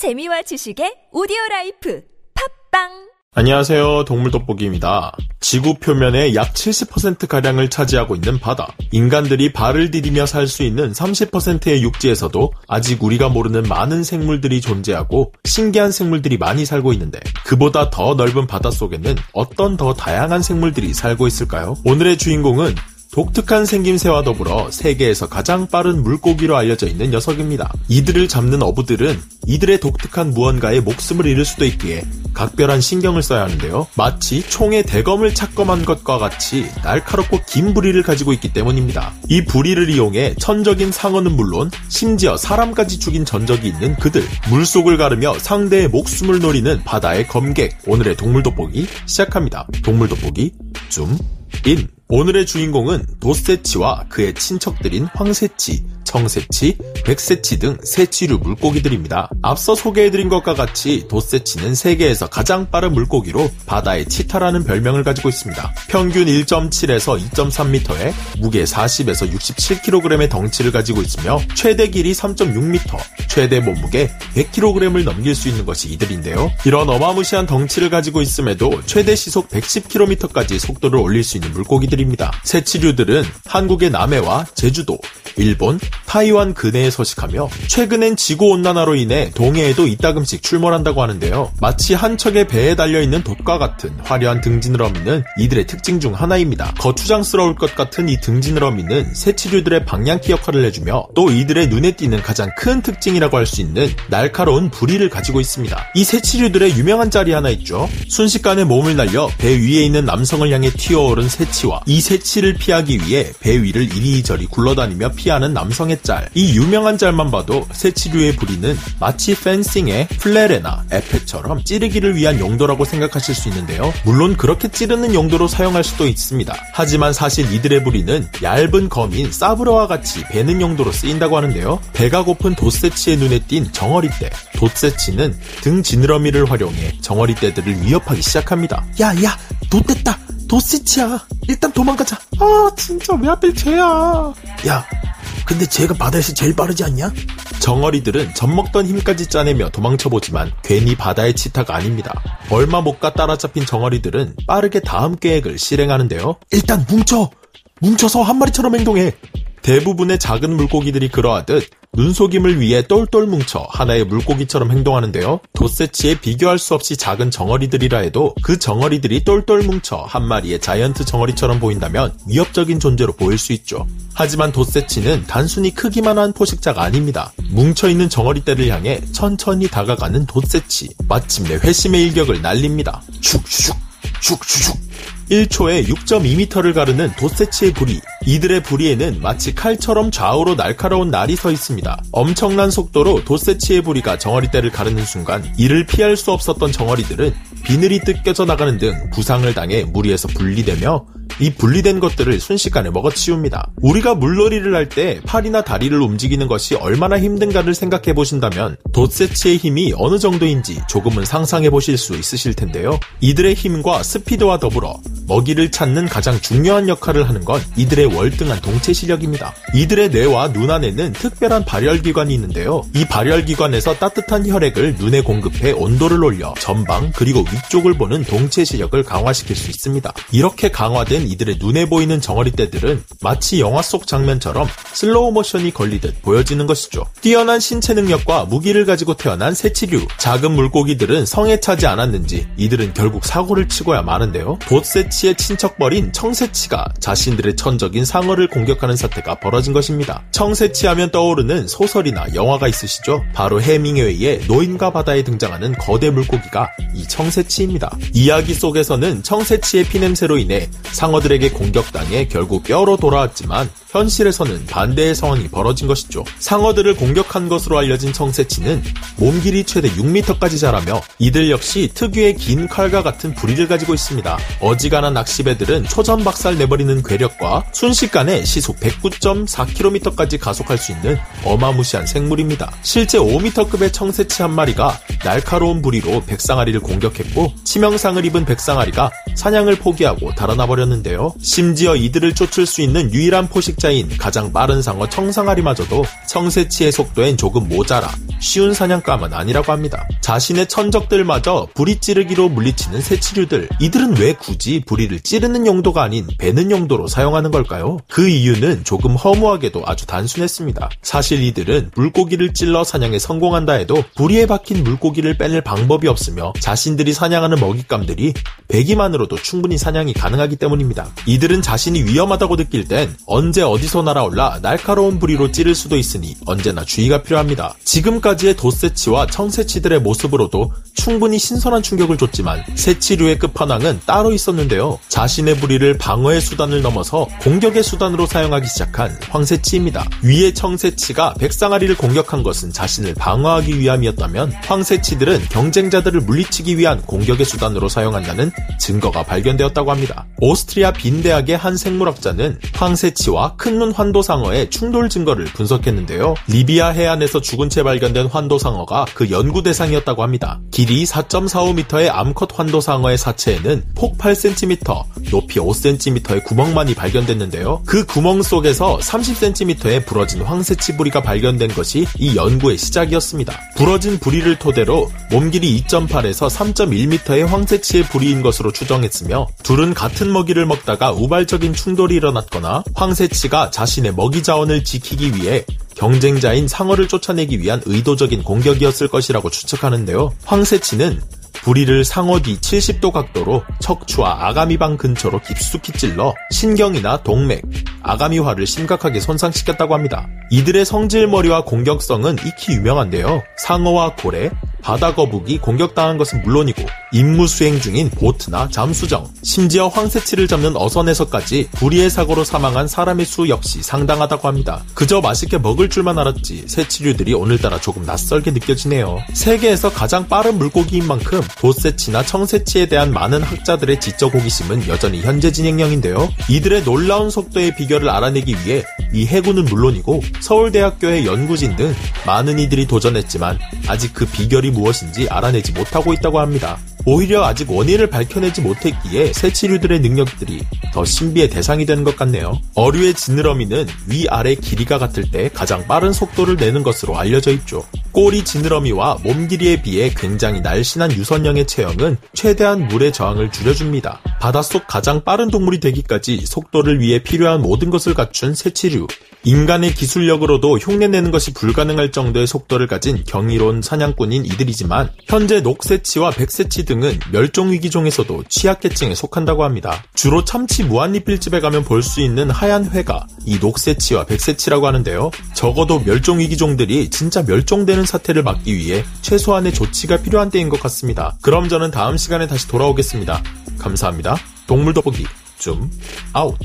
재미와 지식의 오디오라이프 팝빵! 안녕하세요. 동물돋보기입니다. 지구 표면의 약 70%가량을 차지하고 있는 바다. 인간들이 발을 디디며 살 수 있는 30%의 육지에서도 아직 우리가 모르는 많은 생물들이 존재하고 신기한 생물들이 많이 살고 있는데 그보다 더 넓은 바다 속에는 어떤 더 다양한 생물들이 살고 있을까요? 오늘의 주인공은 독특한 생김새와 더불어 세계에서 가장 빠른 물고기로 알려져 있는 녀석입니다. 이들을 잡는 어부들은 이들의 독특한 무언가에 목숨을 잃을 수도 있기에 각별한 신경을 써야 하는데요. 마치 총의 대검을 착검한 것과 같이 날카롭고 긴 부리를 가지고 있기 때문입니다. 이 부리를 이용해 천적인 상어는 물론 심지어 사람까지 죽인 전적이 있는 그들. 물속을 가르며 상대의 목숨을 노리는 바다의 검객. 오늘의 동물돋보기 시작합니다. 동물돋보기 줌인. 오늘의 주인공은 도새치와 그의 친척들인 황새치, 청새치, 백새치 등 새치류 물고기들입니다. 앞서 소개해드린 것과 같이 도새치는 세계에서 가장 빠른 물고기로 바다의 치타라는 별명을 가지고 있습니다. 평균 1.7에서 2.3m에 무게 40에서 67kg의 덩치를 가지고 있으며 최대 길이 3.6m, 최대 몸무게 100kg을 넘길 수 있는 것이 이들인데요. 이런 어마무시한 덩치를 가지고 있음에도 최대 시속 110km까지 속도를 올릴 수 있는 물고기들입니다. 새치류들은 한국의 남해와 제주도, 일본, 타이완 근해에 서식하며 최근엔 지구온난화로 인해 동해에도 이따금씩 출몰한다고 하는데요. 마치 한 척의 배에 달려있는 돛과 같은 화려한 등지느러미는 이들의 특징 중 하나입니다. 거추장스러울 것 같은 이 등지느러미는 새치류들의 방향키 역할을 해주며 또 이들의 눈에 띄는 가장 큰 특징이라고 할 수 있는 날카로운 부리를 가지고 있습니다. 이 새치류들의 유명한 짤이 하나 있죠. 순식간에 몸을 날려 배 위에 있는 남성을 향해 튀어오른 새치와 이 새치를 피하기 위해 배 위를 이리저리 굴러다니며 피하는 남성의 짤. 이 유명한 짤만 봐도 새치류의 부리는 마치 펜싱의 플레레나 에페처럼 찌르기를 위한 용도라고 생각하실 수 있는데요. 물론 그렇게 찌르는 용도로 사용할 수도 있습니다. 하지만 사실 이들의 부리는 얇은 검인 사브라와 같이 베는 용도로 쓰인다고 하는데요. 배가 고픈 돛새치의 눈에 띈 정어리떼. 돛새치는 등 지느러미를 활용해 정어리떼들을 위협하기 시작합니다. 야야, 돛됐다. 돛새치야. 일단 도망가자. 아 진짜 왜 하필 쟤야. 야, 근데 쟤가 바다에서 제일 빠르지 않냐? 정어리들은 젖먹던 힘까지 짜내며 도망쳐보지만 괜히 바다의 치타가 아닙니다. 얼마 못 가 따라잡힌 정어리들은 빠르게 다음 계획을 실행하는데요. 일단 뭉쳐! 뭉쳐서 한 마리처럼 행동해! 대부분의 작은 물고기들이 그러하듯 눈속임을 위해 똘똘 뭉쳐 하나의 물고기처럼 행동하는데요. 도새치에 비교할 수 없이 작은 정어리들이라 해도 그 정어리들이 똘똘 뭉쳐 한 마리의 자이언트 정어리처럼 보인다면 위협적인 존재로 보일 수 있죠. 하지만 도새치는 단순히 크기만 한 포식자가 아닙니다. 뭉쳐있는 정어리떼를 향해 천천히 다가가는 도새치. 마침내 회심의 일격을 날립니다. 슉슉 슉슉슉. 1초에 6.2m를 가르는 도새치의 부리. 이들의 부리에는 마치 칼처럼 좌우로 날카로운 날이 서 있습니다. 엄청난 속도로 도새치의 부리가 정어리떼를 가르는 순간 이를 피할 수 없었던 정어리들은 비늘이 뜯겨져 나가는 등 부상을 당해 무리에서 분리되며 이 분리된 것들을 순식간에 먹어치웁니다. 우리가 물놀이를 할 때 팔이나 다리를 움직이는 것이 얼마나 힘든가를 생각해보신다면 돛새치의 힘이 어느 정도인지 조금은 상상해보실 수 있으실 텐데요. 이들의 힘과 스피드와 더불어 먹이를 찾는 가장 중요한 역할을 하는 건 이들의 월등한 동체 시력입니다. 이들의 뇌와 눈 안에는 특별한 발열기관이 있는데요. 이 발열기관에서 따뜻한 혈액을 눈에 공급해 온도를 올려 전방 그리고 위쪽을 보는 동체 시력을 강화시킬 수 있습니다. 이렇게 강화된 이들의 눈에 보이는 정어리떼들은 마치 영화 속 장면처럼 슬로우 모션이 걸리듯 보여지는 것이죠. 뛰어난 신체 능력과 무기를 가지고 태어난 새치류. 작은 물고기들은 성에 차지 않았는지 이들은 결국 사고를 치고야 마는데요. 돛새치의 친척벌인 청새치가 자신들의 천적인 상어를 공격하는 사태가 벌어진 것입니다. 청새치 하면 떠오르는 소설이나 영화가 있으시죠? 바로 해밍웨이의 노인과 바다에 등장하는 거대 물고기가 이 청새치입니다. 이야기 속에서는 청새치의 피냄새로 인해 상어들에게 공격당해 결국 뼈로 돌아왔지만 현실에서는 반대의 상황이 벌어진 것이죠. 상어들을 공격한 것으로 알려진 청새치는 몸 길이 최대 6m까지 자라며 이들 역시 특유의 긴 칼과 같은 부리를 가지고 있습니다. 어지간한 낚시배들은 초전 박살 내버리는 괴력과 순식간에 시속 109.4km까지 가속할 수 있는 어마무시한 생물입니다. 실제 5m급의 청새치 한 마리가 날카로운 부리로 백상아리를 공격했고 치명상을 입은 백상아리가 사냥을 포기하고 달아나버렸는데요. 심지어 이들을 쫓을 수 있는 유일한 포식자 서식자인 가장 빠른 상어 청상아리마저도 성새치의 속도엔 조금 모자라 쉬운 사냥감은 아니라고 합니다. 자신의 천적들마저 부리 찌르기로 물리치는 새치류들, 이들은 왜 굳이 부리를 찌르는 용도가 아닌 베는 용도로 사용하는 걸까요? 그 이유는 조금 허무하게도 아주 단순했습니다. 사실 이들은 물고기를 찔러 사냥에 성공한다 해도 부리에 박힌 물고기를 빼낼 방법이 없으며 자신들이 사냥하는 먹잇감들이 배기만으로도 충분히 사냥이 가능하기 때문입니다. 이들은 자신이 위험하다고 느낄 땐 언제 어디서 날아올라 날카로운 부리로 찌를 수도 있으니 언제나 주의가 필요합니다. 지금까지의 돛새치와 청새치들의 모습으로도 충분히 신선한 충격을 줬지만 새치류의 끝판왕은 따로 있었는데요. 자신의 부리를 방어의 수단을 넘어서 공격의 수단으로 사용하기 시작한 황새치입니다. 위의 청새치가 백상아리를 공격한 것은 자신을 방어하기 위함이었다면 황새치들은 경쟁자들을 물리치기 위한 공격의 수단으로 사용한다는 증거가 발견되었다고 합니다. 오스트리아 빈 대학의 한 생물학자는 황새치와 큰눈 환도상어의 충돌 증거를 분석했는데요. 리비아 해안에서 죽은 채 발견된 환도상어가 그 연구 대상이었다고 합니다. 길이 4.45m의 암컷 환도상어의 사체에는 폭 8cm, 높이 5cm의 구멍만이 발견됐는데요. 그 구멍 속에서 30cm의 부러진 황새치 부리가 발견된 것이 이 연구의 시작이었습니다. 부러진 부리를 토대로 몸길이 2.8에서 3.1m의 황새치의 부리인 것으로 추정했으며 둘은 같은 먹이를 먹다가 우발적인 충돌이 일어났거나 황새치가 자신의 먹이 자원을 지키기 위해 경쟁자인 상어를 쫓아내기 위한 의도적인 공격이었을 것이라고 추측하는데요. 황새치는 부리를 상어 뒤 70도 각도로 척추와 아가미방 근처로 깊숙이 찔러 신경이나 동맥, 아가미화를 심각하게 손상시켰다고 합니다. 이들의 성질머리와 공격성은 익히 유명한데요. 상어와 고래, 바다거북이 공격당한 것은 물론이고 임무수행 중인 보트나 잠수정, 심지어 황새치를 잡는 어선에서까지 불의의 사고로 사망한 사람의 수 역시 상당하다고 합니다. 그저 맛있게 먹을 줄만 알았지 새치류들이 오늘따라 조금 낯설게 느껴지네요. 세계에서 가장 빠른 물고기인 만큼 돛새치나 청새치에 대한 많은 학자들의 지적 호기심은 여전히 현재 진행형인데요. 이들의 놀라운 속도의 비결을 알아내기 위해 이 해군은 물론이고 서울대학교의 연구진 등 많은 이들이 도전했지만 아직 그 비결이 무엇인지 알아내지 못하고 있다고 합니다. 오히려 아직 원인을 밝혀내지 못했기에 새치류들의 능력들이 더 신비의 대상이 되는 것 같네요. 어류의 지느러미는 위아래 길이가 같을 때 가장 빠른 속도를 내는 것으로 알려져 있죠. 꼬리 지느러미와 몸 길이에 비해 굉장히 날씬한 유선형의 체형은 최대한 물의 저항을 줄여줍니다. 바닷속 가장 빠른 동물이 되기까지 속도를 위해 필요한 모든 것을 갖춘 새치류. 인간의 기술력으로도 흉내내는 것이 불가능할 정도의 속도를 가진 경이로운 사냥꾼인 이들이지만 현재 녹새치와 백새치 등은 멸종위기종에서도 취약계층에 속한다고 합니다. 주로 참치 무한리필집에 가면 볼 수 있는 하얀 회가 이 녹새치와 백새치라고 하는데요. 적어도 멸종위기종들이 진짜 멸종되는 사태를 막기 위해 최소한의 조치가 필요한 때인 것 같습니다. 그럼 저는 다음 시간에 다시 돌아오겠습니다. 감사합니다. 동물돋보기 줌 아웃.